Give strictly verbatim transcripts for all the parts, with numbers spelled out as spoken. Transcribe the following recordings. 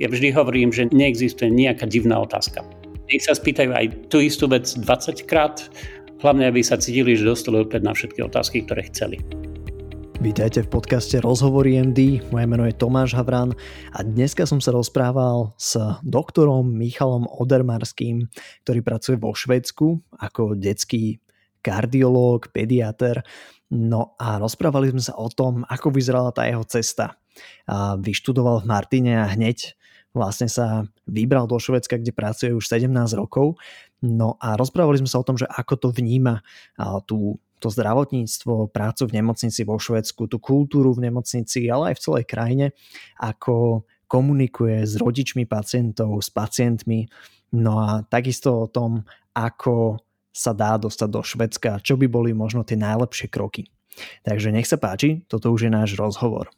Ja vždy hovorím, že neexistuje nejaká divná otázka. Nech sa spýtajú aj tú istú vec dvadsaťkrát, hlavne aby sa cítili, že dostali odpoveď na všetky otázky, ktoré chceli. Vítajte v podcaste Rozhovory em dé, moje meno je Tomáš Havran a dneska som sa rozprával s doktorom Michalom Odermarským, ktorý pracuje vo Švédsku ako detský kardiológ, pediater. No a rozprávali sme sa o tom, ako vyzerala tá jeho cesta. A vyštudoval v Martine a hneď vlastne sa vybral do Švédska, kde pracuje už sedemnásť rokov. No a rozprávali sme sa o tom, že ako to vníma tú to zdravotníctvo, prácu v nemocnici vo Švédsku, tú kultúru v nemocnici, ale aj v celej krajine, ako komunikuje s rodičmi pacientov, s pacientmi, no a takisto o tom, ako sa dá dostať do Švédska, čo by boli možno tie najlepšie kroky. Takže nech sa páči, toto už je náš rozhovor.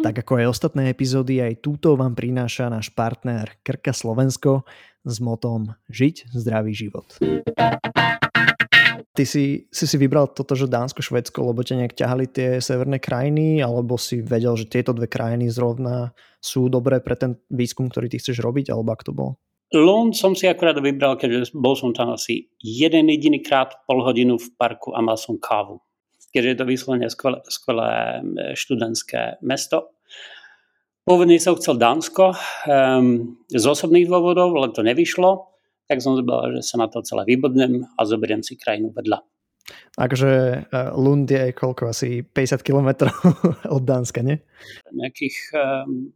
Tak ako aj ostatné epizódy, aj túto vám prináša náš partner Krka Slovensko s motom Žiť zdravý život. Ty si, si si vybral toto, že Dánsko, Švédsko, lebo ťa nejak ťahali tie severné krajiny, alebo si vedel, že tieto dve krajiny zrovna sú dobré pre ten výskum, ktorý ty chceš robiť, alebo ak to bolo? Lund som si akurát vybral, keďže bol som tam asi jeden jediný krát pol hodinu v parku a mal som kávu. Keďže je to vyslovene skvelé, skvelé študentské mesto. Pôvodne som chcel Dánsko um, z osobných dôvodov, ale to nevyšlo, tak som zbral, že sa na to celé vybodnem a zoberiem si krajinu vedľa. Takže Lund je koľko? Asi päťdesiat kilometrov od Dánska, nie? Nejakých um,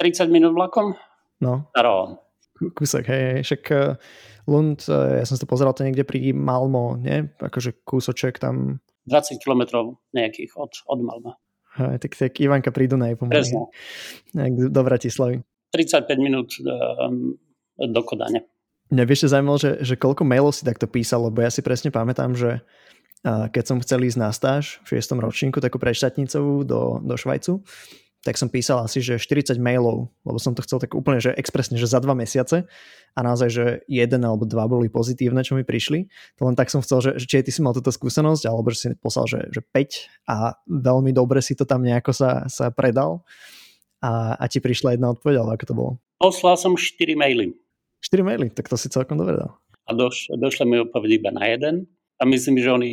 tridsať minút vlakom? No. Starom. Kúsok, hej, však Lund, ja som si to pozeral, to niekde pri Malmo, nie? Akože kúsoček tam... dvadsať kilometrov nejakých od, od Malma. Ha, tak, tak Ivanka pri Dunaji pomáha. Do Bratislavy. tridsaťpäť minút um, do Kodane. Mňa ešte zaujímalo, že, že koľko mailov si takto písal, lebo ja si presne pamätám, že uh, keď som chcel ísť na stáž v šiestom ročníku, takú preštátnicovú do, do Švajcu, tak som písal asi, že štyridsať mailov, lebo som to chcel tak úplne, že expresne, že za dva mesiace a naozaj, že jeden alebo dva boli pozitívne, čo mi prišli. To len tak som chcel, že či ty si mal túto skúsenosť, alebo že si poslal, že, že päť a veľmi dobre si to tam nejako sa, sa predal a, a ti prišla jedna odpoveď, ale ako to bolo? Poslal som štyri maily. štyri maily, tak to si celkom dobre dal. A doš, došla mi odpoveď iba na jeden a myslím, že oni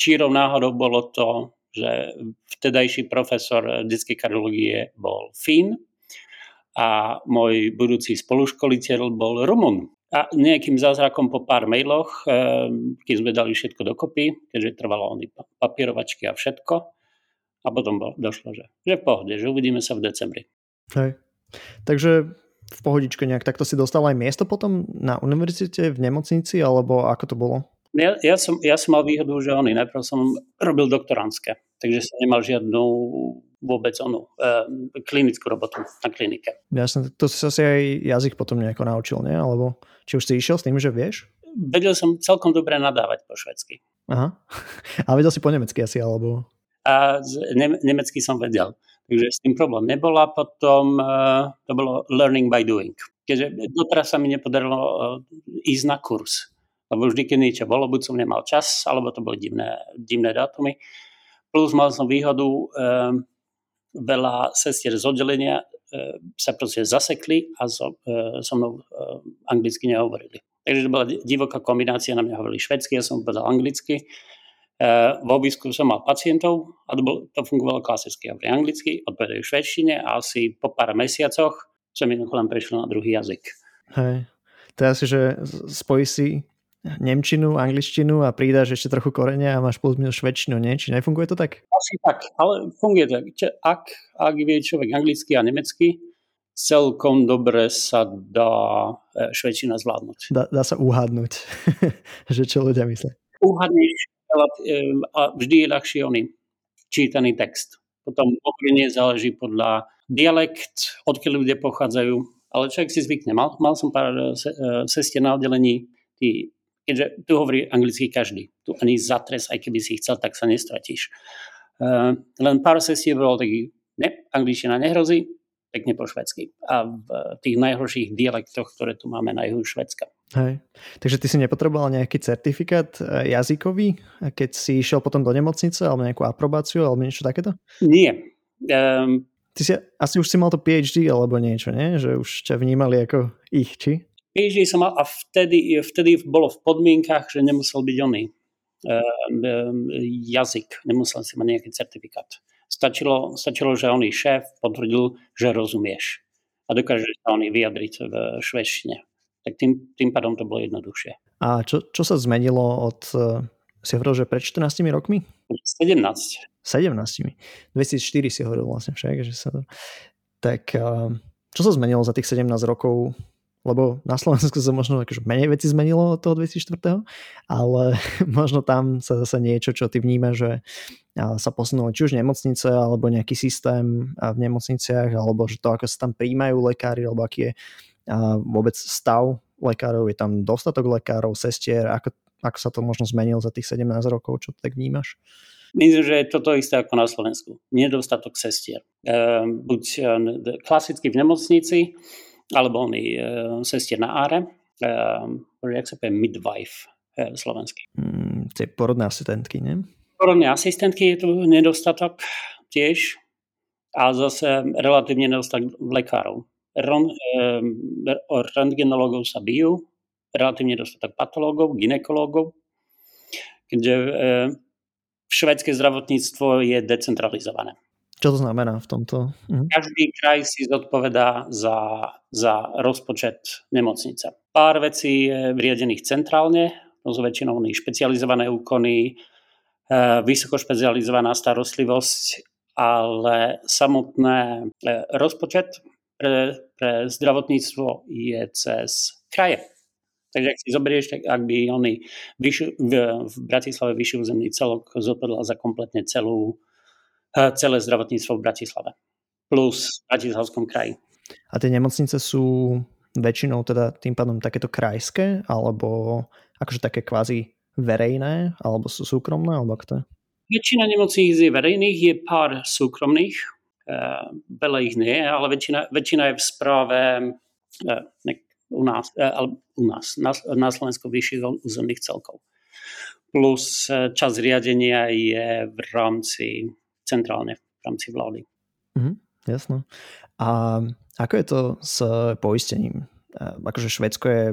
čírov náhodou bolo to, že vtedajší profesor detskej kardiológie bol Fín a môj budúci spoluškoliteľ bol Rumun. A nejakým zázrakom po pár mailoch, keď sme dali všetko dokopy, keďže trvalo oni papierovačky a všetko, a potom bol, došlo, že, že v pohode, že uvidíme sa v decembri. Hej. Takže v pohodičke nejak, takto si dostal aj miesto potom na univerzite, v nemocnici, alebo ako to bolo? Ja, ja, som, ja som mal výhodu, že oný, najprv som robil doktorantské, takže som nemal žiadnu vôbec onú e, klinickú robotu na klinike. Jasne, to si asi aj jazyk potom nejako naučil, nie? Alebo či už si išiel s tým, že vieš? Vedel som celkom dobre nadávať po švédsky. Aha, ale vedel si po nemecky asi, alebo? A ne, nemecky som vedel, takže s tým problém nebol a potom e, to bolo learning by doing. Keďže doteraz sa mi nepodarilo e, ísť na kurz. Lebo vždy, keď niečo bolo, buď som nemal čas, alebo to boli divné, divné dátumy. Plus mal som výhodu, e, veľa sestier z oddelenia e, sa proste zasekli a so, e, so mnou e, anglicky nehovorili. Takže to bola divoká kombinácia, na mňa hovorili švédsky, ja som povedal anglicky. E, v obisku som mal pacientov a to, bol, to fungovalo klasicky. Hovorili anglicky, odpovedajú švédštine a asi po pár mesiacoch som jednoducho len prešiel na druhý jazyk. Hej, to je asi, že spojí si nemčinu, angličtinu a pridáš ešte trochu korenia a máš plus minus švédčinu, nie? Či nefunguje to tak? Asi tak, ale funguje tak. Ak, ak vie človek anglicky a nemecky, celkom dobre sa dá švédčina zvládnuť. Dá, dá sa uhádnuť, že čo ľudia myslia. Uhádneš a vždy je ľahšie oný čítaný text. Potom okrenie záleží podľa dialekt, odkiaľ ľudia pochádzajú, ale človek si zvykne. Mal, mal som pár se, sestier na oddelení, tí keďže tu hovorí anglicky každý. Tu ani zatres, aj keby si chcel, tak sa nestratíš. Uh, len pár sestier bolo taký, ne, angličtina nehrozí, pekne po švédsky. A v tých najhorších dialektoch, ktoré tu máme na juhu Švédska. Hej. Takže ty si nepotreboval nejaký certifikát jazykový, keď si išiel potom do nemocnice, alebo nejakú aprobáciu, alebo niečo takéto? Nie. Um, Ty si, asi už si mal to PhD alebo niečo, nie? Že už ťa vnímali ako ich, či? pé há dé som mal a vtedy, vtedy bolo v podmienkach, že nemusel byť oný um, jazyk, nemusel si mať nejaký certifikát. Stačilo, stačilo, že oný šéf potvrdil, že rozumieš a dokážeš sa oný vyjadriť v švédštine. Tak tým, tým pádom to bolo jednoduchšie. A čo, čo sa zmenilo od, si hovoril, že pred štrnástimi rokmi? sedemnásť. sedemnásť. dvetisícštyri si hovoril vlastne však, že sa... Tak čo sa zmenilo za tých sedemnásť rokov? Lebo na Slovensku sa možno akože menej veci zmenilo od toho dvetisícštyri, ale možno tam sa zase niečo, čo ty vnímaš, že sa posunulo či už nemocnice, alebo nejaký systém v nemocniciach, alebo že to, ako sa tam prijímajú lekári, alebo aký je vôbec stav lekárov, je tam dostatok lekárov, sestier, ako, ako sa to možno zmenilo za tých sedemnásť rokov, čo tak vnímaš? Myslím, že je toto isté ako na Slovensku. Nedostatok sestier. Buď klasicky v nemocnici, alebo oný sestier na áre, jak sa povie midwife slovenský. Mm, tie porodné asistentky, ne? Porodné asistentky je tu nedostatok tiež a zase relatívne nedostatok lekárov. Röntgenológov sa bijú, relatívne dostatok patológov, gynekológov, kde švédske zdravotníctvo je decentralizované. Čo to znamená v tomto? Mhm. Každý kraj si zodpovedá za, za rozpočet nemocnice. Pár vecí je riadených centrálne, to sú väčšinou špecializované úkony, vysokošpecializovaná starostlivosť, ale samotné rozpočet Pre, pre zdravotníctvo je cez kraje. Takže ak si zoberieš, tak ak by oni vyši, v, v Bratislave vyšší územný celok zodpovedal za kompletne celú, celé zdravotníctvo v Bratislave. Plus v Bratislavskom kraji. A tie nemocnice sú väčšinou teda tým pádom takéto krajské, alebo akože také kvázi verejné, alebo sú súkromné, alebo ako to je? Väčšina nemocníc je verejných, je pár súkromných. Veľa ich nie, ale väčšina, väčšina je v správe ne, u nás, ale u nás, na, na Slovensku vyšších územných celkov. Plus čas riadenia je v rámci centrálne, v rámci vlády. Mhm, jasno. A ako je to s poistením? Akože Švédsko je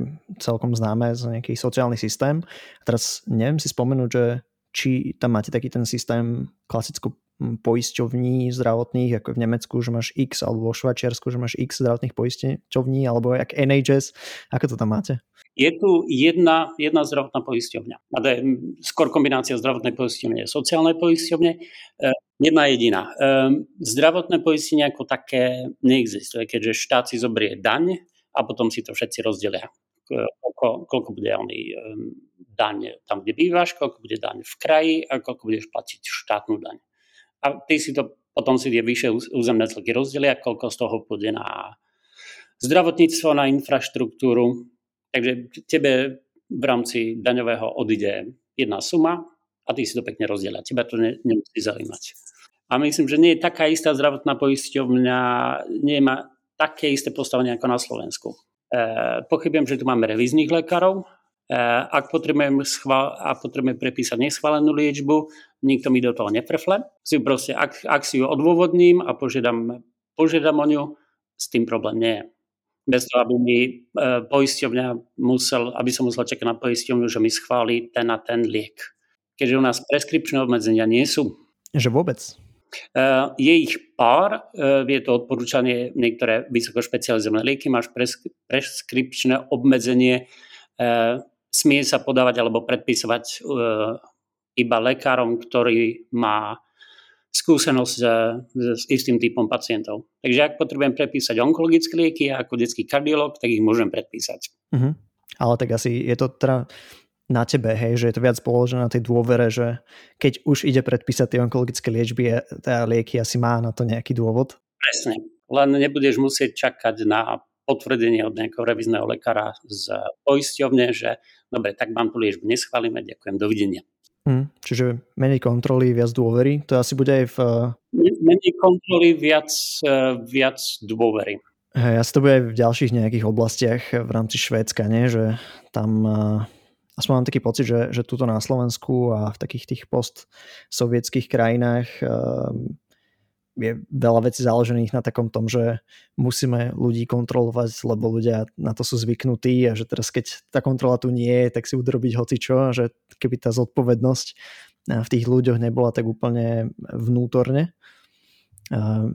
celkom známe za nejaký sociálny systém. A teraz neviem si spomenúť, že či tam máte taký ten systém klasickú poisťovní zdravotných, ako v Nemecku, že máš X, alebo v Švajčiarsku, že máš X zdravotných poisťovní, alebo jak en há es. Ako to tam máte? Je tu jedna, jedna zdravotná poisťovňa. A to je skôr kombinácia zdravotnej poisťovne a sociálnej poisťovne. Jedna jediná. Zdravotné poistenie ako také neexistuje, keďže štát si zobrie daň a potom si to všetci rozdelia. Koľko, koľko bude oný daň tam, kde bývaš, koľko bude daň v kraji a koľko budeš platiť štátnu daň. A ty si to potom si tie vyššie územné celky rozdelia, koľko z toho pôjde na zdravotníctvo, na infraštruktúru. Takže tebe v rámci daňového odíde jedna suma a ty si to pekne rozdielia. Teba to ne, nemusí zaujímať. A myslím, že nie je taká istá zdravotná poisťovňa, nemá také isté postavenie ako na Slovensku. E, pochybujem, že tu máme revíznych lekárov, Ak potrebujem, schvál- ak potrebujem prepísať neschválenú liečbu, nikto mi do toho neprefle. Si proste, ak, ak si ju odôvodním a požiadam, požiadam o ňu, s tým problém nie je. Bez toho, aby mi e, poisťovňa musel, aby som musel čakať na poisťovňu, že mi schváli ten a ten liek. Keďže u nás preskripčné obmedzenia nie sú. Že vôbec? E, je ich pár, e, je to odporúčanie, niektoré vysokošpecializované lieky, máš presk- preskripčné obmedzenie, e, smie sa podávať alebo predpisovať iba lekárom, ktorý má skúsenosť s istým typom pacientov. Takže ak potrebujem predpísať onkologické lieky ako detský kardiológ, tak ich môžem predpísať. Uh-huh. Ale tak asi je to teda na tebe, hej, že je to viac položené na tej dôvere, že keď už ide predpísať tie onkologické liečby, tá lieky asi má na to nejaký dôvod? Presne. Len nebudeš musieť čakať na potvrdenie od nejakého revizného lekára z poisťovne, že dobre, tak vám tú liečbu neschválime, ďakujem, dovidenia. Mm, čiže menej kontroly, viac dôvery, to asi bude aj v... Menej kontroly, viac, viac dôvery. Hej, asi to bude aj v ďalších nejakých oblastiach v rámci Švédska, nie? Že tam... Aspoň mám taký pocit, že, že tuto na Slovensku a v takých tých postsovietských krajinách je veľa vecí založených na takom tom, že musíme ľudí kontrolovať, lebo ľudia na to sú zvyknutí a že teraz keď tá kontrola tu nie je, tak si udrobiť hocičo, a že keby tá zodpovednosť v tých ľuďoch nebola tak úplne vnútorne.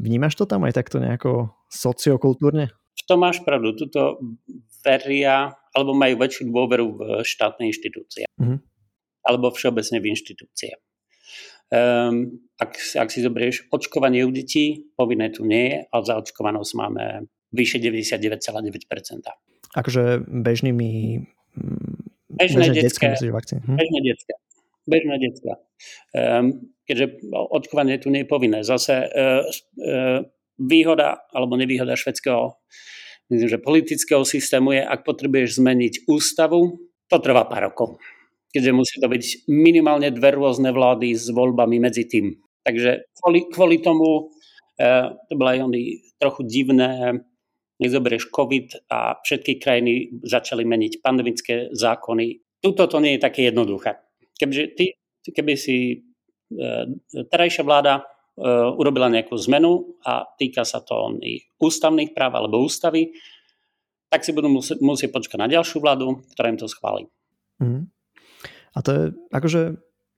Vnímaš to tam aj takto nejako sociokultúrne? V tom máš pravdu. Tuto veria, alebo majú väčšiu dôveru v štátne inštitúcie. Mm-hmm. Alebo všeobecne v inštitúcie. Um, ak, ak si zoberieš, očkovanie u detí povinné tu nie je, ale za očkovanosť máme vyše deväťdesiatdeväť celá deväť percent. Akože bežnými bežné detské hm. bežné detské bežné detské um, keďže očkovanie tu nie je povinné. Zase uh, uh, výhoda alebo nevýhoda švédskeho, myslím, že politického systému je, ak potrebuješ zmeniť ústavu, to trvá pár rokov, keďže musí to byť minimálne dve rôzne vlády s voľbami medzi tým. Takže kvôli, kvôli tomu eh, to bolo aj oni trochu divné, nezoberieš COVID a všetky krajiny začali meniť pandemické zákony. Tuto to nie je také jednoduché. Kebyže ty, keby si eh, terajšia vláda eh, urobila nejakú zmenu a týka sa to ústavných práv alebo ústavy, tak si budú musieť musie počkať na ďalšiu vládu, ktorá im to schválí. Mhm. A to je, akože,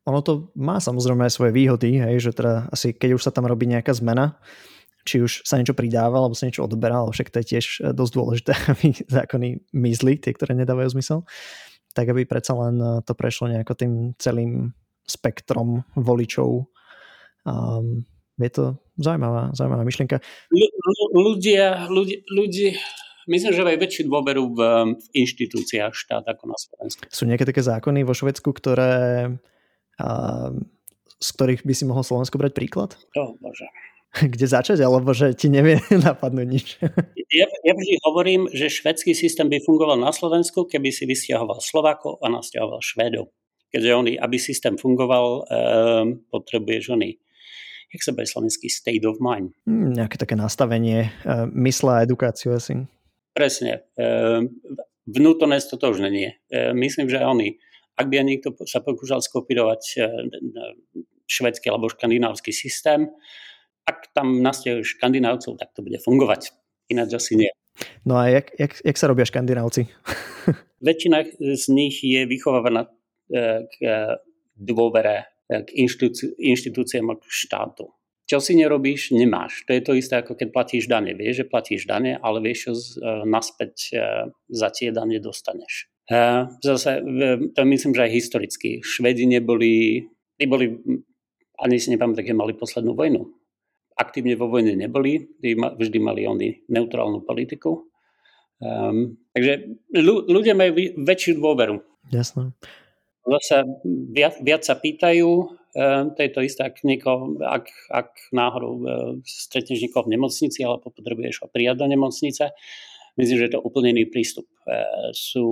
ono to má samozrejme aj svoje výhody, hej, že teda asi keď už sa tam robí nejaká zmena, či už sa niečo pridáva, alebo sa niečo odberá, ale však to je tiež dosť dôležité, aby zákony mizli, tie, ktoré nedávajú zmysel, tak aby predsa len to prešlo nejako tým celým spektrom voličov. Um, je to zaujímavá, zaujímavá myšlienka. Ľudia, ľudia, ľudia... Myslím, že aj väčšiu dôveru v, v inštitúciách štát ako na Slovensku. Sú nejaké také zákony vo Švédsku, ktoré, a, z ktorých by si mohol Slovensko brať príklad? Oh, bože. Kde začať, alebo že ti nevie napadnúť nič? Ja, ja vždy hovorím, že švédsky systém by fungoval na Slovensku, keby si vysťahoval Slovákov a nasťahoval Švédov. Keďže oni, aby systém fungoval, um, potrebuješ oni, jak sa bude slovenský, state of mind. Hmm, nejaké také nastavenie, uh, mysle a edukáciu asi. Presne. Vnútorné to to už nie. Myslím, že oni, ak by niekto sa pokúšal skopírovať švédsky alebo škandinávsky systém, ak tam nastiahujú škandinávcov, tak to bude fungovať. Ináč asi nie. No a jak, jak, jak sa robia škandinávci? Väčšina z nich je vychovávaná k dôvere, k inštitú, inštitúciám štátu. Čo si nerobíš, nemáš. To je to isté, ako keď platíš dane. Vieš, že platíš dane, ale vieš, čo naspäť za tie dane dostaneš. Zase, to myslím, že aj historicky. Švédi neboli, neboli ani si nepamätám, keď mali poslednú vojnu. Aktívne vo vojne neboli, vždy mali oni neutrálnu politiku. Um, takže ľudia majú väčšiu dôveru. Jasné. Zase viac, viac sa pýtajú. To je to isté, ak, nieko, ak, ak náhodou stretneš niekoho v nemocnici alebo potrebuješ ho prijať do nemocnice. Myslím, že je to úplne iný prístup. Sú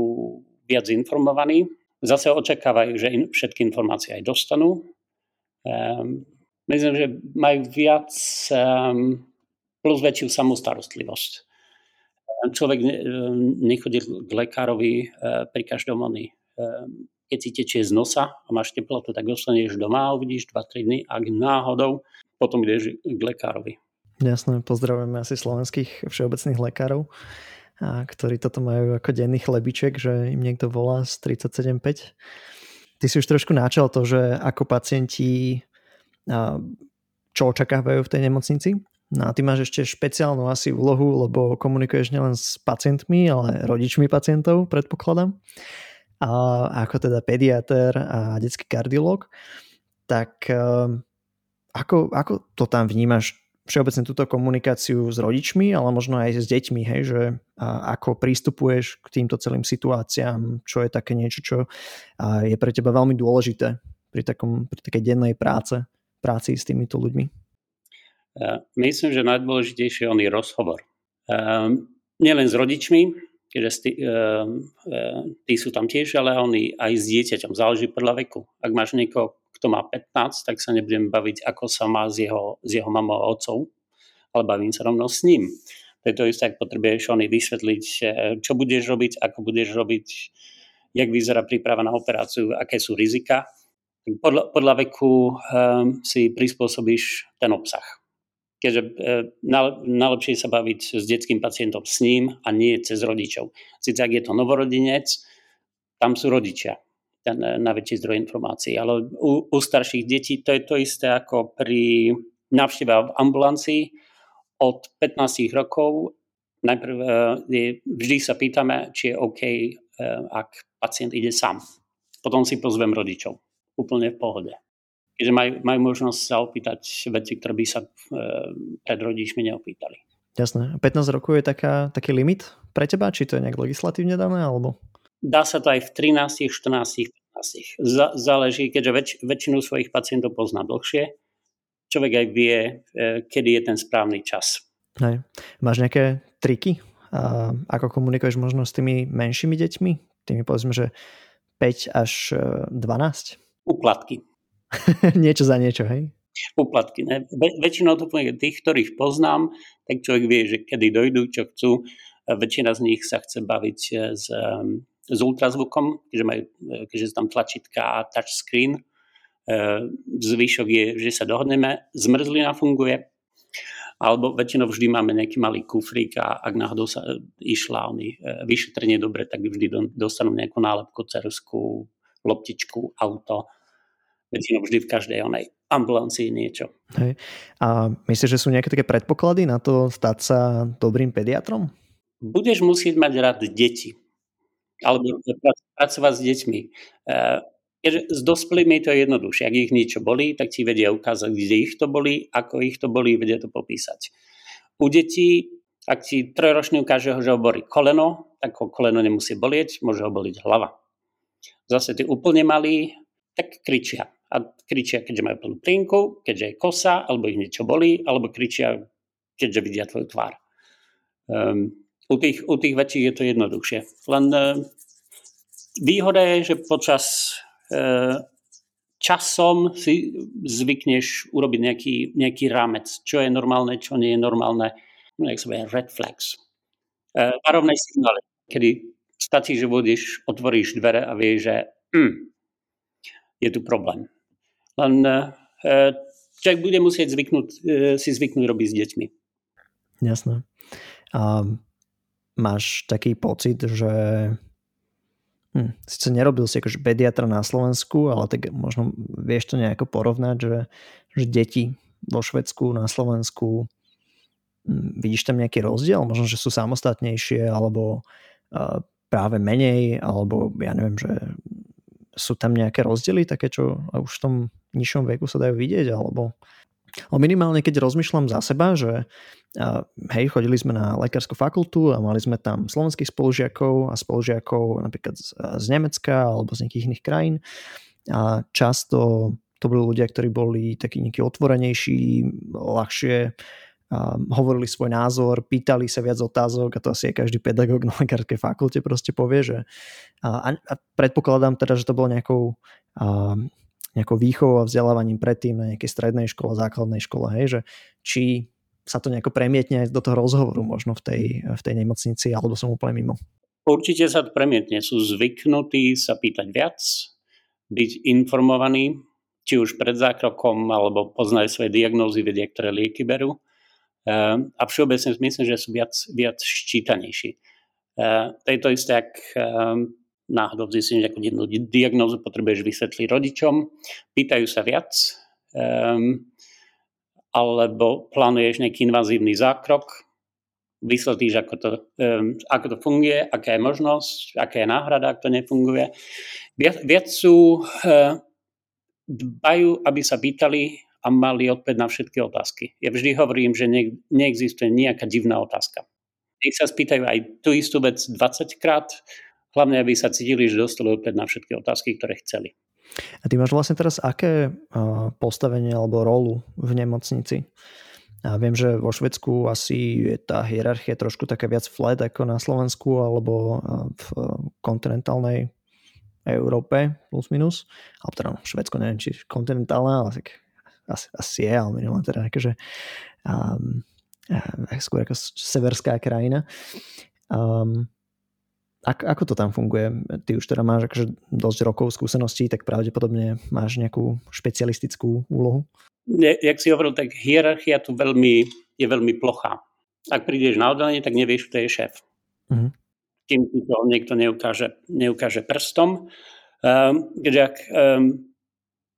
viac informovaní. Zase očakávajú, že in, všetky informácie aj dostanú. Myslím, že majú viac plus väčšiu samostarostlivosť. Človek nechodí k lekárovi pri každom oný. Keď si tečie z nosa a máš teplotu, tak dostaneš doma a uvidíš dva tri dny, ak náhodou potom ideš k lekárovi. Jasné, pozdravujeme asi slovenských všeobecných lekárov, a ktorí toto majú ako denný chlebiček, že im niekto volá z tridsaťsedem päť. Ty si už trošku načal to, že ako pacienti čo očakávajú v tej nemocnici. No a ty máš ešte špeciálnu asi úlohu, lebo komunikuješ nielen s pacientmi, ale rodičmi pacientov, predpokladám. A ako teda pediatér a detský kardiológ, tak ako, ako to tam vnímaš všeobecne túto komunikáciu s rodičmi, ale možno aj s deťmi, hej, že ako prístupuješ k týmto celým situáciám, čo je také niečo, čo je pre teba veľmi dôležité pri, takom, pri takej dennej práce, práci s týmito ľuďmi? Myslím, že najdôležitejšie je oný rozhovor. Um, nielen s rodičmi, keďže tí, tí sú tam tiež, ale oni aj s dieťaťom, záleží podľa veku. Ak máš niekoho, kto má pätnásť, tak sa nebudem baviť, ako sa má s jeho, s jeho mamou a otcom, ale bavím sa rovno s ním. To je to isté, ak potrebuješ oni vysvetliť, čo budeš robiť, ako budeš robiť, jak vyzerá príprava na operáciu, aké sú rizika. Podľa, podľa veku um, si prispôsobíš ten obsah. keďže najlepšie sa baviť s detským pacientom s ním a nie cez rodičov. Sice ak je to novorodinec, tam sú rodičia najväčší zdroj informácií, ale u, u starších detí to je to isté ako pri návštevách v ambulancii od pätnásť rokov. Najprv vždy sa pýtame, či je OK, ak pacient ide sám. Potom si pozvem rodičov. Úplne v pohode. Keďže majú, majú možnosť sa opýtať veci, ktoré by sa e, pred rodičmi neopýtali. Jasné. pätnásť rokov je taká, taký limit pre teba? Či to je nejak legislatívne dané? Alebo? Dá sa to aj v trinásť, štrnásť, pätnásť. Z- záleží, keďže väč- väčšinu svojich pacientov pozná dlhšie. Človek aj vie, e, kedy je ten správny čas. Hej. Máš nejaké triky? A ako komunikuješ možno s tými menšími deťmi? Tými povedzme, že päť až dvanásť? Uplatky. Niečo za niečo, hej? Uplatky, ne? Ve- väčšinou to poviem, tých, ktorých poznám, tak človek vie, že kedy dojdú, čo chcú. Väčšina z nich sa chce baviť s, s ultrazvukom, keďže, majú, keďže sú tam tlačítka a touchscreen. Zvyšok je, že sa dohodneme. Zmrzlina funguje. Alebo väčšinou vždy máme nejaký malý kufrík a ak náhodou sa išla oni vyšetrenie dobre, tak vždy dostanú nejakú nálepku, ceruzku, loptičku, auto. Väčšinou vždy v každej onej ambulancii niečo. Hej. A myslíš, že sú nejaké také predpoklady na to stať sa dobrým pediatrom? Budeš musieť mať rád deti. Alebo pracovať s deťmi. S dospelými to je jednoduchšie. Ak ich niečo bolí, tak ti vedia ukázať, kde ich to bolí, ako ich to bolí, vedia to popísať. U detí, ak ti trojročný ukáže, že ho bolí koleno, tak ho koleno nemusí bolieť, môže ho boliť hlava. Zase ty úplne malý, tak kričia. A kričia, keďže majú plnú plinku, keďže je kosa, alebo ich niečo bolí, alebo kričia, keďže vidia tvoju tvár. Um, u, tých, u tých väčších je to jednoduchšie. Len uh, výhoda je, že počas uh, časom si zvykneš urobiť nejaký, nejaký rámec, čo je normálne, čo nie je normálne. Jak sa bude red flags. Uh, varovné signály, kedy stačí, že budeš, otvoríš dvere a vieš, že mm, je tu problém. Len e, človek bude musieť zvyknúť, e, si zvyknúť robiť s deťmi. Jasné. A máš taký pocit, že hm, síce nerobil si akože pediatra na Slovensku, ale tak možno vieš to nejako porovnať, že, že deti vo Švédsku, na Slovensku, hm, vidíš tam nejaký rozdiel? Možno, že sú samostatnejšie, alebo uh, práve menej, alebo ja neviem, že sú tam nejaké rozdiely, také, čo už v tom nižšom veku sa dajú vidieť, alebo minimálne, keď rozmýšľam za seba, že hej, chodili sme na lekárskú fakultu a mali sme tam slovenských spolužiakov a spolužiakov napríklad z, z Nemecka alebo z nejakých iných krajín a často to boli ľudia, ktorí boli takí nejakí otvorenejší, ľahšie hovorili svoj názor, pýtali sa viac otázok a to asi je každý pedagóg na lekárskej fakulte proste povie, že a, a predpokladám teda, že to bolo nejakou, a, nejakou výchovou a vzdelávaním predtým na nejakej strednej škole, základnej škole, hej, že či sa to nejako premietne aj do toho rozhovoru možno v tej, v tej nemocnici, alebo som úplne mimo. Určite sa to premietne. Sú zvyknutí sa pýtať viac, byť informovaní, či už pred zákrokom, alebo poznajú svoje diagnózy, vedia, ktoré lieky berú. Uh, a všeobecne myslím, že sú viac, viac ščítanejší. Uh, to je to isté, ak um, náhodou zistím, že jednu diagnózu potrebuješ vysvetliť rodičom, pýtajú sa viac, um, alebo plánuješ nejaký invazívny zákrok, vysvetlíš, ako to, um, ako to funguje, aká je možnosť, aká je náhrada, ak to nefunguje. Viac, viac sú, uh, dbajú, aby sa pýtali a mali odpoveď na všetky otázky. Ja vždy hovorím, že ne, neexistuje nejaká divná otázka. Nech sa spýtajú aj tú istú vec dvadsaťkrát, hlavne aby sa cítili, že dostali odpoveď na všetky otázky, ktoré chceli. A ty máš vlastne teraz aké postavenie alebo rolu v nemocnici? Ja viem, že vo Švédsku asi je tá hierarchia trošku taká viac flat ako na Slovensku alebo v kontinentálnej Európe, plus minus. Alebo teda Švédsko, neviem, či kontinentálna, ale tak Asi, asi je, ale minulé teda akože um, skôr ako severská krajina. Um, Ak, ako to tam funguje? Ty už teda máš akože dosť rokov skúseností, tak pravdepodobne máš nejakú špecialistickú úlohu? Ne, jak si hovoril, tak hierarchia tu veľmi, je veľmi plochá. Ak prídeš na oddelenie, tak nevieš, kto je šéf. Uh-huh. Kým to niekto neukáže, neukáže prstom. Um, kde ak, um,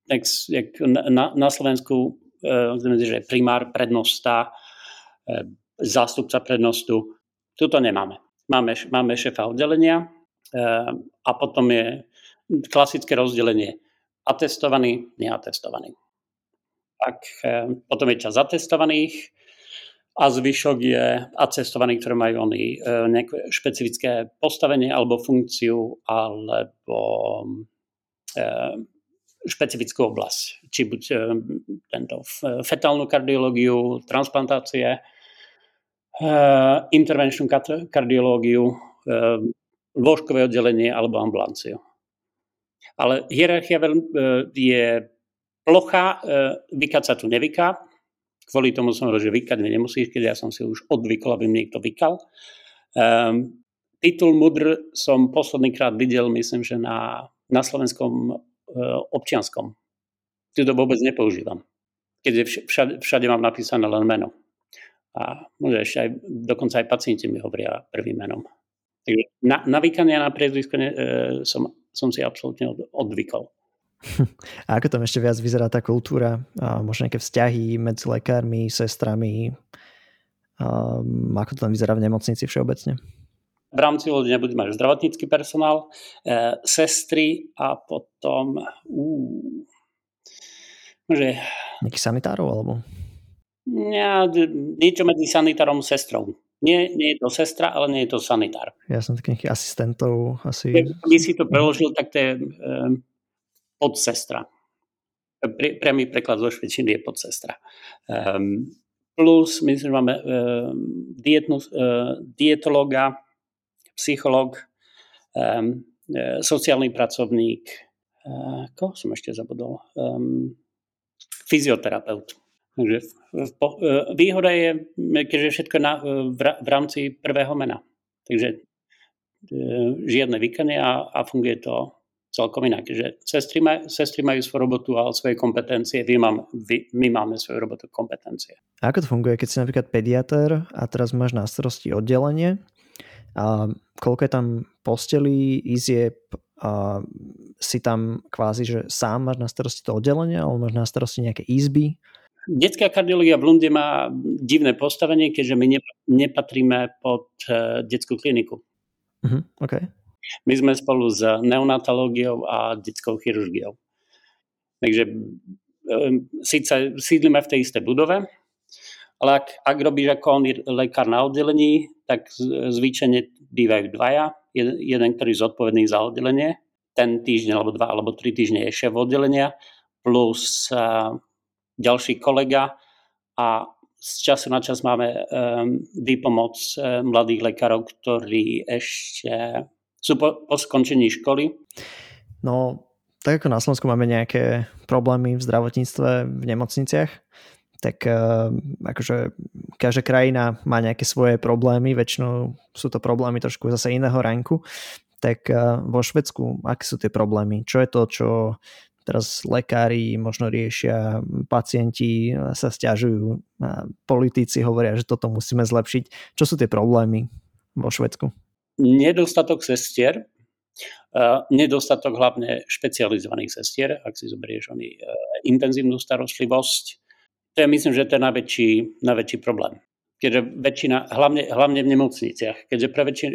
jak, jak na, na Slovensku uh, znamená, že primár, prednosta, uh, zástupca prednostu, tuto nemáme. Máme, máme šéfa oddelenia a potom je klasické rozdelenie atestovaný, neatestovaný. Tak, potom je čas atestovaných a zvyšok je atestovaný, ktoré majú oni nejaké špecifické postavenie alebo funkciu alebo špecifickú oblasť. Či buď tento fetálnu kardiológiu, transplantácie, Uh, intervenčnú kardiológiu, uh, lôžkové oddelenie alebo ambulanciu. Ale hierarchia veľmi, uh, je plochá, uh, vykať sa tu nevyká. Kvôli tomu som hovoril, že vykať mi nemusíš, keď ja som si už odvykol, aby mi niekto vykal. Um, titul mudr som poslednýkrát videl, myslím, že na, na slovenskom uh, občianskom. Tu to vôbec nepoužívam. Keď všade, všade mám napísané len meno. A možno ešte aj, dokonca aj pacienti mi hovoria prvým menom. Takže na, na vykanie a na priezvisko e, som, som si absolútne od, odvykol. A ako tam ešte viac vyzerá tá kultúra? A možno nejaké vzťahy medzi lekármi, sestrami? A ako to tam vyzerá v nemocnici všeobecne? V rámci ľudia bude mať zdravotnícky personál, e, sestry a potom... Uh, môže... Nejakých sanitárov alebo... Ja, niečo medzi sanitárom a sestrou. Nie, nie je to sestra, ale nie je to sanitár. Ja som taký nejaký asistentov asi... Keby si to preložil, tak to je eh, podsestra. Pre, priamy preklad zo švedčiny je podsestra. Um, plus, myslím, že máme eh, dietnu, eh, dietologa, psychológ, um, eh, sociálny pracovník, eh, koho som ešte zabudol? Um, fyzioterapeut. Výhoda je, keďže všetko na, v rámci prvého mena. Takže žiadne vykanie a, a funguje to celkom inak. Keďže sestry, maj, sestry majú svoju robotu a svoje kompetencie, my máme, my máme svoju robotu kompetencie. A ako to funguje, keď si napríklad pediatér a teraz máš na starosti oddelenie a koľko je tam postelí, izieb, a si tam kvázi, že sám máš na starosti to oddelenie alebo máš na starosti nejaké izby? Detská kardiológia v Lunde má divné postavenie, keďže my nepatríme pod detskú kliniku. Uh-huh, okay. My sme spolu s neonatológiou a detskou chirurgiou. Takže síce sídlíme v tej istej budove, ale ak, ak robíš ako on lekár na oddelení, tak zvyčajne bývajú dvaja. Jeden, jeden, ktorý je zodpovedný za oddelenie, ten týždeň alebo dva alebo tri týždne je šéf oddelenia, plus... ďalší kolega a z času na čas máme um, výpomoc um, mladých lekárov, ktorí ešte sú po, po skončení školy. No, tak ako na Slovensku máme nejaké problémy v zdravotníctve, v nemocniciach, tak uh, akože každá krajina má nejaké svoje problémy, väčšinou sú to problémy trošku zase iného ranku, tak uh, vo Švédsku, aké sú tie problémy? Čo je to, čo... Teraz lekári možno riešia, pacienti sa sťažujú, politici hovoria, že toto musíme zlepšiť. Čo sú tie problémy vo Švédsku? Nedostatok sestier, nedostatok hlavne špecializovaných sestier, ak si zoberieš oni intenzívnu starostlivosť. To je, myslím, že to je najväčší, najväčší problém. Keďže väčšina, hlavne, hlavne v nemocniciach, keďže pre väčšinu,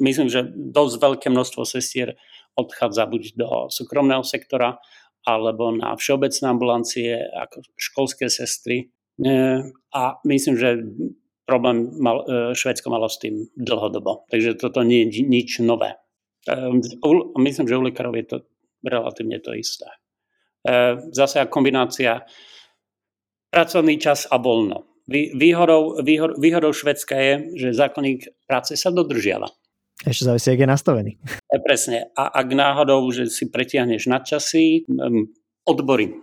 myslím, že dosť veľké množstvo sestier odchádza buď do súkromného sektora, alebo na všeobecné ambulancie, ako školské sestry. A myslím, že problém mal, Švédsko malo s tým dlhodobo. Takže toto nie je nič nové. Myslím, že u lekárov je to relatívne to isté. Zase kombinácia pracovný čas a voľno. Výhodou, výhodou, výhodou Švédska je, že zákonník práce sa dodržiava. Ešte závisí, ak je nastavený. E, presne. A ak náhodou, že si pretiahneš nadčasy, um, odbory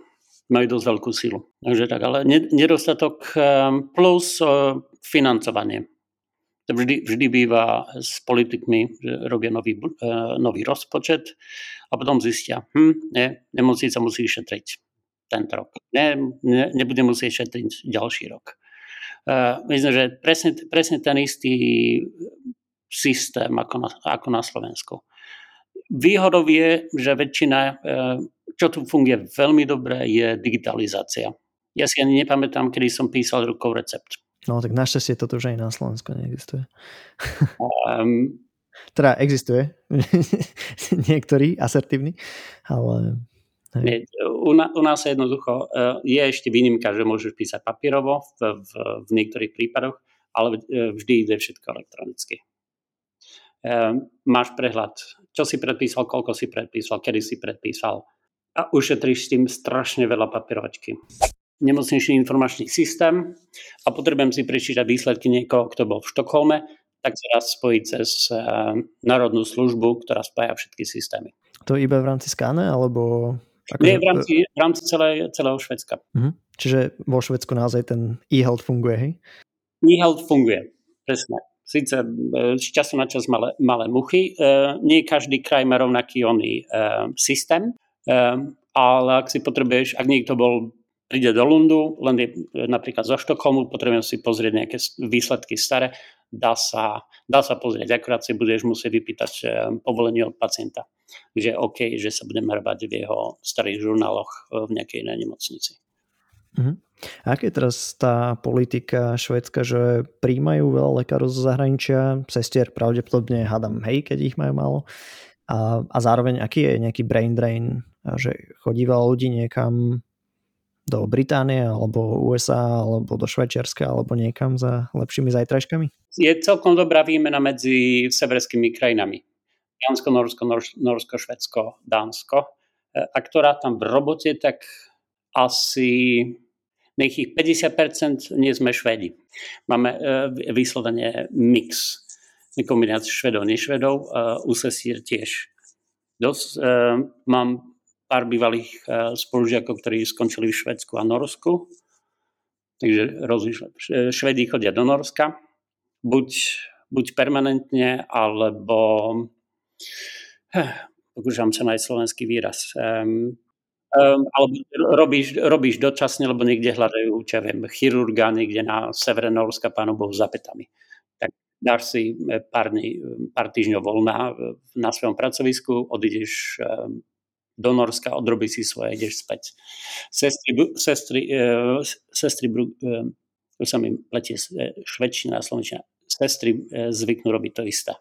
majú dosť veľkú silu. Takže tak, ale nedostatok um, plus uh, financovanie. Vždy, vždy býva s politikmi, že robia nový, nový rozpočet a potom zistia, hm, ne, nemocnica musí šetriť tento rok. Ne, ne, nebude musieť šetriť ďalší rok. Uh, myslím, že presne, presne ten istý systém ako na, ako na Slovensku. Výhodou je, že väčšina, čo tu funguje veľmi dobre, je digitalizácia. Ja si ani nepamätám, kedy som písal rukou recept. No tak našťastie toto už aj na Slovensku neexistuje. Um, teda existuje. Niektorí asertívni. Ale... Nie, u, na, u nás jednoducho je ešte výnimka, že môžeš písať papierovo v, v, v niektorých prípadoch, ale vždy ide všetko elektronicky. Um, máš prehľad, čo si predpísal, koľko si predpísal, kedy si predpísal a ušetríš s tým strašne veľa papierovačky. Nemocničný informačný systém a potrebujem si prečítať výsledky niekoho, kto bol v Štokholme, tak sa raz spojí cez uh, národnú službu, ktorá spája všetky systémy. To iba v rámci skáne, alebo... Nie, v rámci, v rámci celé, celého Švédska. Uh-huh. Čiže vo Švédsku naozaj ten e-health funguje, hej? E-health funguje, presne. Sice z času na čas malé, malé muchy. Uh, nie každý kraj má rovnaký oný uh, systém, uh, ale ak si potrebuješ, ak niekto bol príde do Lundu, len je, napríklad zo Štokholmu, potrebujem si pozrieť nejaké výsledky staré, dá sa, dá sa pozrieť, akurát si budeš musieť vypýtať povolenie od pacienta, že OK, že sa budeme hrbať v jeho starých žurnáloch v nejakej inej nemocnici. Uh-huh. A aká je teraz tá politika švédska, že príjmajú veľa lekárov zo zahraničia, sestier pravdepodobne, hádam, hej, keď ich majú málo, a, a zároveň aký je nejaký brain drain, že chodí veľa ľudí niekam do Británie, alebo U S A, alebo do Švajčiarska, alebo niekam za lepšími zajtražkami? Je celkom dobrá výmena medzi severskými krajinami. Dánsko, Nórsko, Nórsko, Švédsko, Dánsko. A ktorá tam v robote, tak asi nejakých päťdesiat percent nie sme Švédi. Máme vyslovene mix. Kombináciu Švedov, nešvedov. U sestier tiež. Dos, mám pár bývalých spolužiakov, ktorí skončili v Švédsku a Norsku. Takže rozlišujem. Švédi chodia do Norska, buď, buď permanentne, alebo eh, pokúšam sa nájsť slovenský výraz. Um, um, alebo robíš, robíš dočasne, lebo niekde hľadajú, čo viem, chirurga, niekde na severe Norska, pánu bohu, za petami. Tak dáš si pár, dní, pár týždňov voľná na svojom pracovisku, odídeš um, do Norska, odrobí si svoje, ideš späť. Sestry, sestry, uh, sestry uh, tu sa mi pletie švedčina a slovenčina, sestry uh, zvyknú robiť to isté.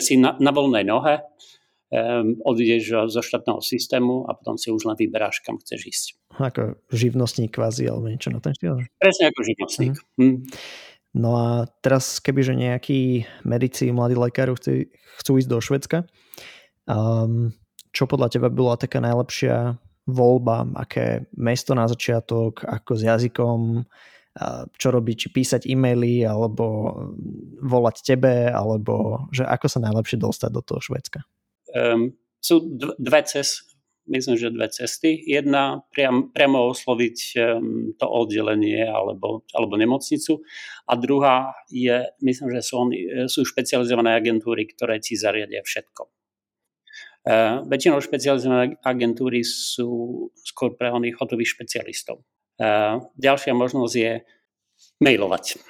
Si na, na voľnej nohe, um, odídeš zo štátneho systému a potom si už len vyberáš, kam chceš ísť. Ako živnostník kvázi, alebo niečo na ten štýl? Presne ako živnostník. Uh-huh. Hmm. No a teraz, kebyže nejakí medici, mladí lekári chcú, chcú ísť do Švédska, um, čo podľa teba bola taká najlepšia voľba, aké mesto na začiatok, ako s jazykom, čo robiť, či písať e-maily, alebo volať tebe, alebo že ako sa najlepšie dostať do toho Švédska? Um, sú dve cesty, myslím, že dve cesty. Jedna, priam, priamo osloviť um, to oddelenie alebo, alebo nemocnicu a druhá je, myslím, že sú, sú špecializované agentúry, ktoré ti zariadia všetko. Uh, väčšinou špecializované agentúry sú skôr pre oných hotových špecialistov. Uh, ďalšia možnosť je mailovať.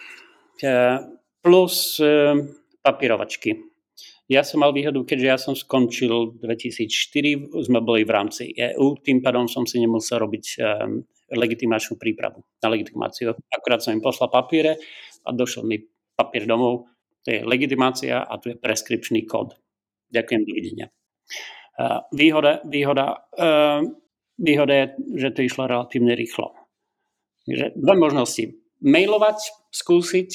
Uh, plus uh, papírovačky. Ja som mal výhodu, keďže ja som skončil dvetisícštyri, sme boli v rámci E Ú, tým pádom som si nemusel robiť um, legitimačnú prípravu na legitimáciu. Akurát som im poslal papiere a došiel mi papier domov. To je legitimácia a tu je preskripčný kód. Ďakujem, dovidenia. Uh, výhoda, výhoda, uh, výhoda je, že to išlo relatívne rýchlo. Takže dve možnosti. Mailovať, skúsiť,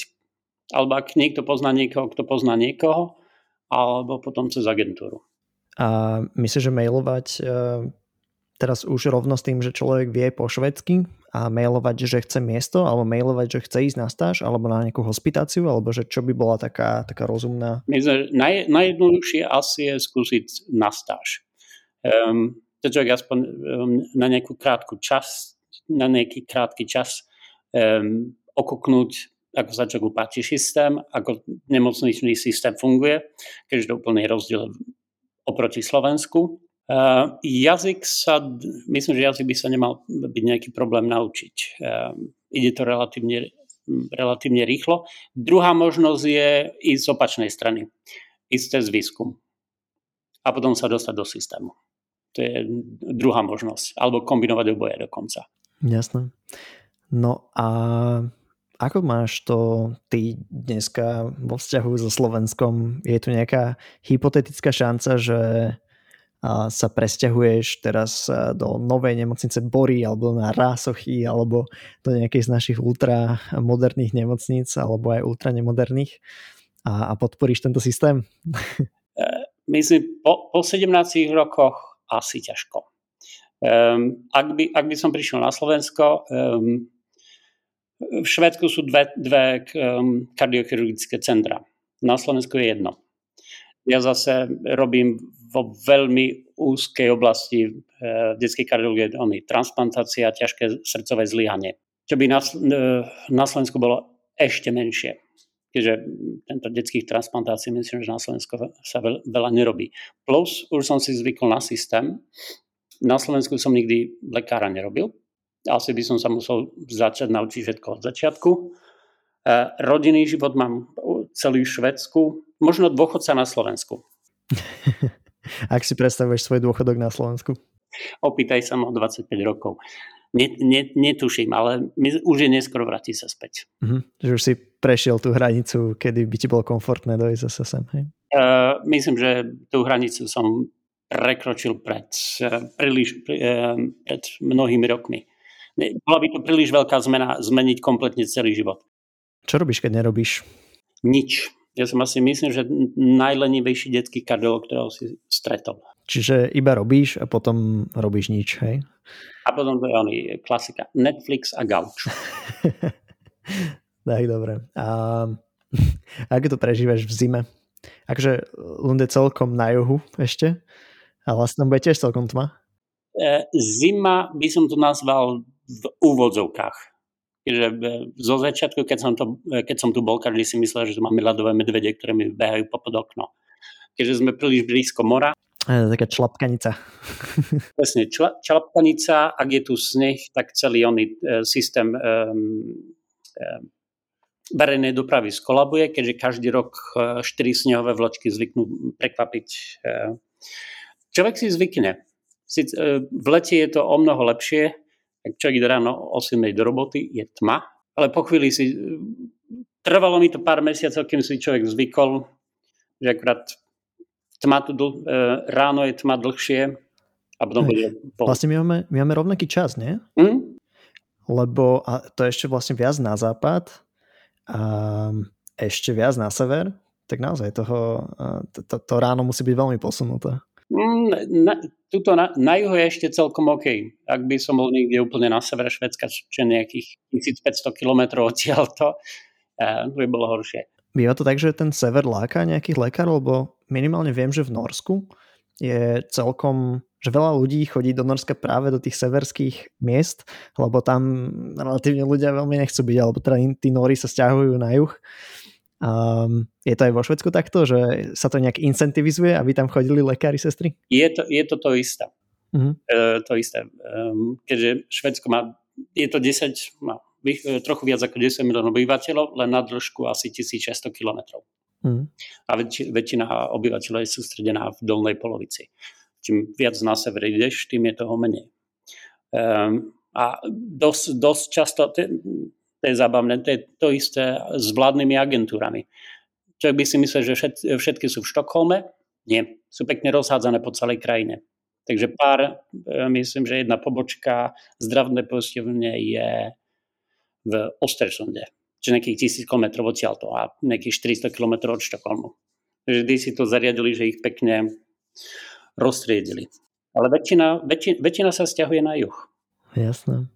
alebo ak niekto pozná niekoho, kto pozná niekoho, alebo potom cez agentúru. A myslíš, že mailovať uh, teraz už rovno s tým, že človek vie po švédsky a mailovať, že chce miesto, alebo mailovať, že chce ísť na stáž, alebo na nejakú hospitáciu, alebo že čo by bola taká, taká rozumná? Naj, najjednoduchšie asi je skúsiť na stáž. Um, to človek aspoň um, na nejakú krátku čas, na nejaký krátky čas um, okúknúť, ako sa človeku páči systém, ako nemocničný systém funguje, keďže to úplný rozdiel oproti Slovensku. Uh, jazyk sa, myslím, že jazyk by sa nemal byť nejaký problém naučiť. Uh, ide to relatívne, relatívne rýchlo. Druhá možnosť je ísť z opačnej strany. Ísť cez výskum. A potom sa dostať do systému. To je druhá možnosť. Alebo kombinovať oboje dokonca. Jasné. No a ako máš to ty dneska vo vzťahu so Slovenskom? Je tu nejaká hypotetická šanca, že sa presťahuješ teraz do novej nemocnice Bory alebo na Rásochy alebo do nejakej z našich ultramoderných nemocníc alebo aj ultranemoderných a, a podporíš tento systém? Myslím, po, po sedemnástich rokoch asi ťažko. Um, ak, by, ak by som prišiel na Slovensko, um, v Švédsku sú dve, dve um, kardiochirurgické centra. Na Slovensku je jedno. Ja zase robím vo veľmi úzkej oblasti e, detskej kardiológie, transplantácia, ťažké srdcové zlyhanie. Čo by na, e, na Slovensku bolo ešte menšie. Keďže tento detských transplantácií myslím, že na Slovensku sa veľ, veľa nerobí. Plus už som si zvykol na systém. Na Slovensku som nikdy lekára nerobil. Asi by som sa musel začať naučiť všetko od začiatku. E, rodinný život mám celý v Švédsku. Možno dôchodca na Slovensku. Ak si predstavuješ svoj dôchodok na Slovensku? Opýtaj sa ma o dvadsaťpäť rokov. Ne, ne, netuším, ale my, už je neskoro vrátiť sa späť. Uh-huh. Že už si prešiel tú hranicu, kedy by ti bolo komfortné dojsť zase sem. Hej? Uh, myslím, že tú hranicu som prekročil pred, uh, príliš, uh, pred mnohými rokmi. Bola by to príliš veľká zmena, zmeniť kompletne celý život. Čo robíš, keď nerobíš? Nič. Ja som asi myslím, že najlenivejší detský kardiolog, ktorého si stretol. Čiže iba robíš a potom robíš nič, hej? A potom to je oný, klasika. Netflix a gauč. Tak, dobre. A ako to prežívaš v zime? Akože Lund je celkom na juhu ešte, a vlastne bude tiež celkom tma? Zima by som to nazval v úvodzovkách. Že zo začiatku, keď som, to, keď som tu bol, každý si myslel, že tu máme ľadové medvede, ktoré mi behajú popod okno. Keďže sme príliš blízko mora. E, taká člapkanica. Presne, čla, člapkanica, ak je tu sneh, tak celý oný e, systém e, e, verejnej dopravy skolabuje, keďže každý rok štyri snehové vločky zvyknú prekvapiť. E, človek si zvykne. Sice, e, v lete je to o mnoho lepšie. Človek ide ráno osem do roboty, je tma, ale po chvíli si... Trvalo mi to pár mesiacov, kým si človek zvykol, že akurát tma tu dl... ráno je tma dlhšie a potom bude... Po... Vlastne my máme, my máme rovnaký čas, nie? Mm? Lebo a to je ešte vlastne viac na západ a ešte viac na sever, tak naozaj toho, to, to, to ráno musí byť veľmi posunuté. Na, tuto na, na juhu je ešte celkom OK. Ak by som bol niekde úplne na severe Švédska, čo nejakých tisícpäťsto kilometrov odtiaľto, uh, by bolo horšie. Býva to tak, že ten sever láka nejakých lekárov, lebo minimálne viem, že v Norsku je celkom, že veľa ľudí chodí do Norska práve do tých severských miest, lebo tam relatívne ľudia veľmi nechcú byť, alebo teda tí Nóri sa sťahujú na juh. Um, je to aj vo Švédsku takto, že sa to nejak incentivizuje, aby tam chodili lekári, sestry? Je to je to, to isté. Uh-huh. E, to isté. Um, keďže Švédsko má, je to desať, má trochu viac ako desať miliónov obyvateľov, len na dĺžku asi tisícšesťsto kilometrov. Uh-huh. A väč, väčšina obyvateľov je sústredená v dolnej polovici. Čím viac na sever ideš, tým je toho menej. Um, a dosť, dosť často... T- To je zábavné, to je to isté s vládnymi agentúrami. Človek by si myslel, že všet, všetky sú v Štokholme. Nie, sú pekne rozhádzané po celej krajine. Takže pár, myslím, že jedna pobočka zdravotné poisťovne je v Östersunde. Čiže nejakých tisíc kilometrov odtiaľto a nejakých štyristo kilometrov od Štokholmu. Takže vždy si to zariadili, že ich pekne rozstriedili. Ale väčšina, väčšina, väčšina sa sťahuje na juh. Jasné.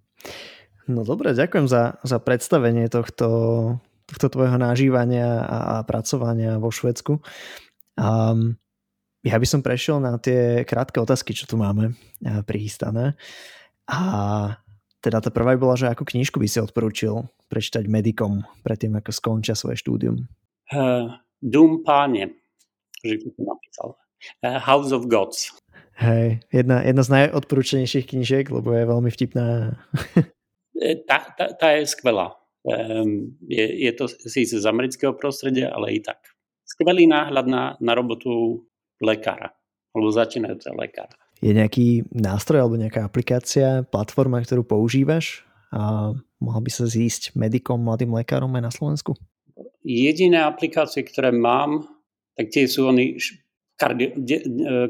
No dobre, ďakujem za, za predstavenie tohto, tohto tvojho nažívania a, a pracovania vo Švédsku. Um, ja by som prešiel na tie krátke otázky, čo tu máme prichystané. A Teda tá prvá bola, že akú knižku by si odporúčil prečítať medikom predtým, ako skončia svoje štúdium? Uh, Dům páne, že to napísal. Uh, House of Gods. Hej, jedna, jedna z najodporúčenejších knižiek, lebo je veľmi vtipná. tá, tá, tá je skvelá. Um, je, je to síce z amerického prostredia, ale i tak. Skvelý náhľad na, na robotu lekára, alebo začínajúceho lekára. Je nejaký nástroj alebo nejaká aplikácia, platforma, ktorú používaš a mohol by sa zísť medikom, mladým lekárom aj na Slovensku? Jediné aplikácie, ktoré mám, tak tie sú oni kardio, de,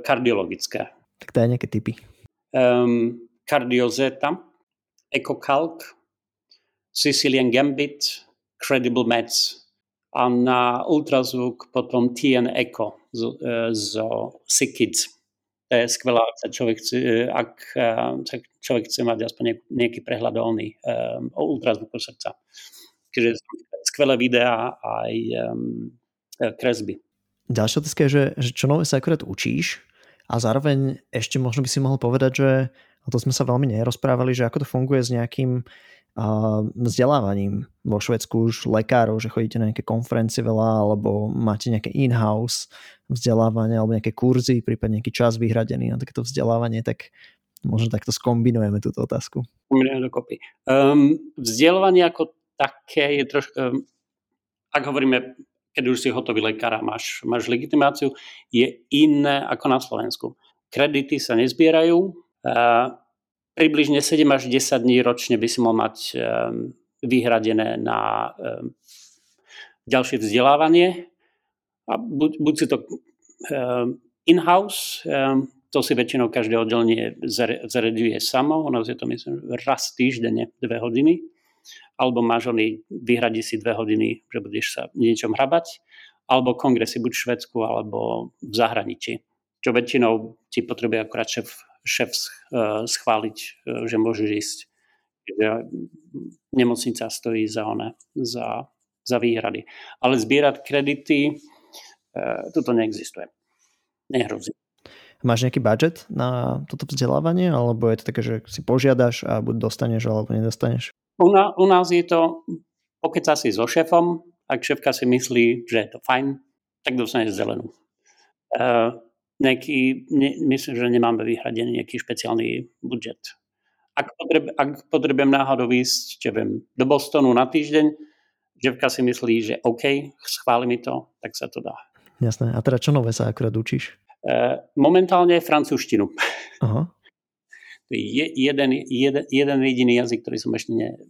kardiologické. Tak daj nejaké tipy. Um, Kardiozeta, Echo Calc, Sicilian Gambit, Credible Meds a na ultrazvuk potom té en Echo z, z Sick Kids. To je skvelá, ak človek, ak človek chce mať aspoň nejaký prehľad o um, ultrazvuku srdca. Čiže skvelé videá aj um, kresby. Ďalšia otázka je, že, že čo nové sa akurát učíš a zároveň ešte možno by si mohol povedať, že a to sme sa veľmi nerozprávali, že ako to funguje s nejakým uh, vzdelávaním vo Švédsku už lekárov, že chodíte na nejaké konferencie veľa alebo máte nejaké in-house vzdelávanie alebo nejaké kurzy, prípadne nejaký čas vyhradený na takéto vzdelávanie, tak možno takto skombinujeme túto otázku. Kombinujeme dokopy. Um, vzdelávanie ako také je trošku, um, ak hovoríme, keď už si hotový lekár a máš, máš legitimáciu, je iné ako na Slovensku. Kredity sa nezbierajú, Uh, približne sedem až desať dní ročne by si mal mať um, vyhradené na um, ďalšie vzdelávanie a buď, buď si to um, in-house, um, to si väčšinou každé oddelenie zariaduje samo, ono si to myslím raz týždenne dve hodiny, alebo máš oný, vyhradí si dve hodiny, že budeš sa niečom hrabať, alebo kongresy buď v Švédsku alebo v zahraničí, čo väčšinou ti potrebuje akurát šéf šéf schváliť, že môžeš ísť. Nemocnica stojí za one, za, za výhrady. Ale zbierať kredity, toto neexistuje. Nehrozí. Máš nejaký budget na toto vzdelávanie? Alebo je to také, že si požiadaš a buď dostaneš, alebo nedostaneš? U, na, u nás je to, pokiaľ sa si so šéfom, ak šéfka si myslí, že je to fajn, tak dostaneš zelenú. Uh, Nejaký, ne, myslím, že nemáme vyhradený nejaký špeciálny budžet. Ak, potreb, ak potrebujem náhodou ísť, čo viem, do Bostonu na týždeň, ževka si myslí, že OK, schváli mi to, tak sa to dá. Jasné. A teda čo nové sa akurát učíš? E, momentálne francúzštinu. Aha. To je jeden, jeden, jeden jediný jazyk, ktorý som ešte ne,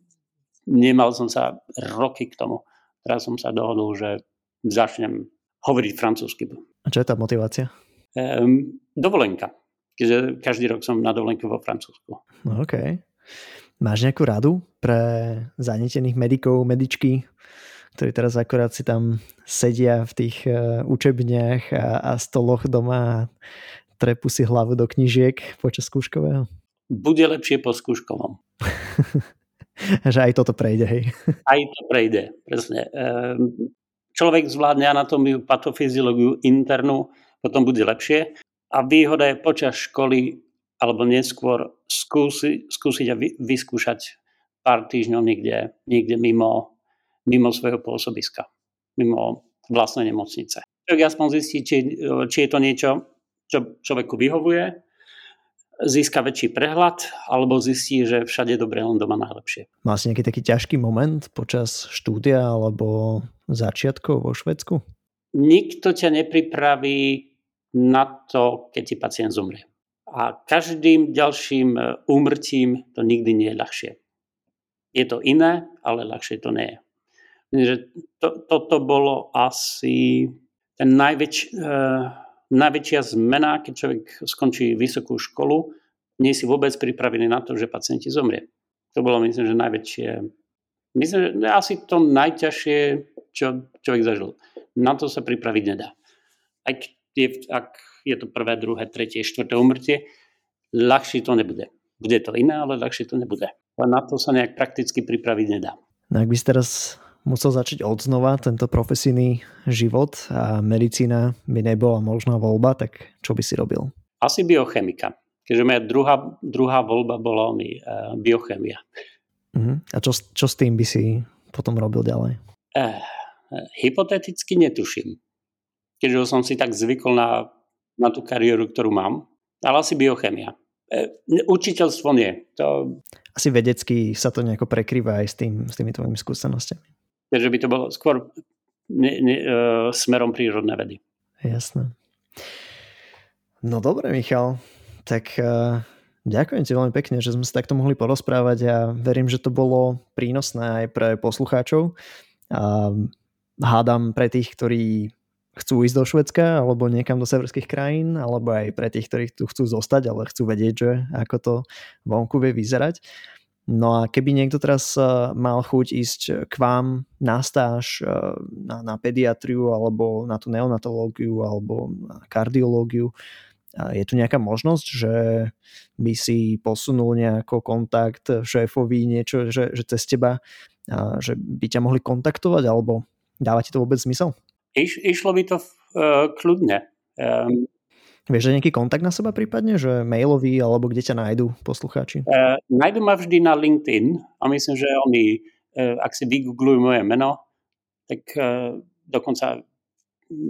nemal som sa roky k tomu. Teraz som sa dohodol, že začnem hovoriť francúzsky. A čo je tá motivácia? Um, dovolenka. Keďže každý rok som na dovolenku vo Francúzsku. OK. Máš nejakú radu pre zanietených medikov, medičky, ktorí teraz akorát si tam sedia v tých uh, učebniach a, a stoloch doma a trepú si hlavu do knižiek počas skúškového? Bude lepšie po skúškovom. Že aj toto prejde, hej? Aj to prejde, presne. Um, človek zvládne anatómiu, patofyziológiu, internú, potom bude lepšie. A výhoda je počas školy alebo neskôr skúsi, skúsiť a vy, vyskúšať pár týždňov niekde, niekde mimo, mimo svojho pôsobiska, mimo vlastnej nemocnice. Človek aspoň zistí, či, či je to niečo, čo človeku vyhovuje, získa väčší prehľad alebo zistí, že všade je dobre, len doma najlepšie. Mal si nejaký taký ťažký moment počas štúdia alebo začiatkov vo Švédsku? Nikto ťa nepripraví na to, keď ti pacient zomrie. A každým ďalším úmrtím to nikdy nie je ľahšie. Je to iné, ale ľahšie to nie je. To, toto bolo asi ten najväč, e, najväčšia zmena, keď človek skončí vysokú školu, nie si vôbec pripravený na to, že pacient ti zomrie. To bolo, myslím, že najväčšie, myslím, že asi to najťažšie, čo človek zažil. Na to sa pripraviť nedá. Ak je, ak je to prvé, druhé, tretie, štvrté umrtie, ľahšie to nebude. Bude to iné, ale ľahšie to nebude. A na to sa nejak prakticky pripraviť nedá. No, ak by si teraz musel začať odznova tento profesijný život a medicína by nebola možná voľba, tak čo by si robil? Asi biochemika. Takže moja druhá, druhá voľba bola mi uh, biochémia. Uh-huh. A čo, čo s tým by si potom robil ďalej? Uh, hypoteticky netuším. Keďže som si tak zvykol na, na tú kariéru, ktorú mám. Ale asi biochémia. Uh, učiteľstvo nie. To... Asi vedecky sa to nejako prekrýva aj s, tým, s tými tvojimi skúsenostiami. Takže by to bolo skôr ne, ne, uh, smerom prírodné vedy. Jasné. No dobre, Michal. Tak ďakujem ti veľmi pekne, že sme sa takto mohli porozprávať a verím, že to bolo prínosné aj pre poslucháčov. A hádam pre tých, ktorí chcú ísť do Švédska alebo niekam do severských krajín, alebo aj pre tých, ktorí tu chcú zostať, ale chcú vedieť, že ako to vonku vie vyzerať. No a keby niekto teraz mal chuť ísť k vám na stáž, na, na pediatriu alebo na tú neonatológiu alebo na kardiológiu, je tu nejaká možnosť, že by si posunul nejako kontakt šéfovi, niečo, že, že cez teba, že by ťa mohli kontaktovať, alebo dáva ti to vôbec zmysel? Iš, išlo by to uh, kľudne. Um, Vieš, že nejaký kontakt na seba prípadne, že mailový, alebo kde ťa nájdu poslucháči? Uh, nájdu ma vždy na LinkedIn a myslím, že oni, uh, ak si vygooglujú moje meno, tak uh, dokonca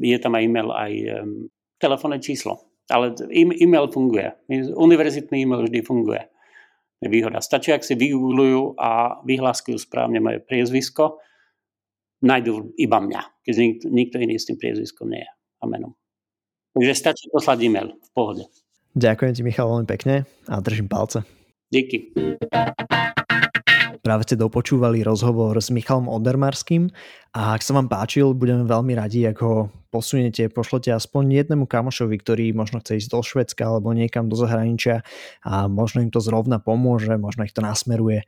je tam aj e-mail, aj um, telefónne číslo. Ale e-mail funguje. Univerzitný e-mail vždy funguje. Výhoda. Stačí, ak si vygooglujú a vyhláskajú správne moje priezvisko, nájdu iba mňa, keď nikto, nikto iný s tým priezviskom nie je a menom. Takže stačí poslať e-mail v pohode. Ďakujem ti, Michal, veľmi pekne a držím palce. Díky. Práve ste dopočúvali rozhovor s Michalom Odermarským a ak sa vám páčil, budeme veľmi radi, ak ho posuniete, pošlete aspoň jednému kamošovi, ktorý možno chce ísť do Švédska alebo niekam do zahraničia a možno im to zrovna pomôže, možno ich to nasmeruje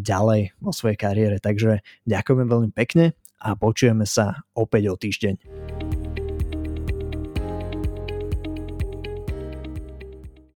ďalej vo svojej kariére. Takže ďakujeme veľmi pekne a počujeme sa opäť o týždeň.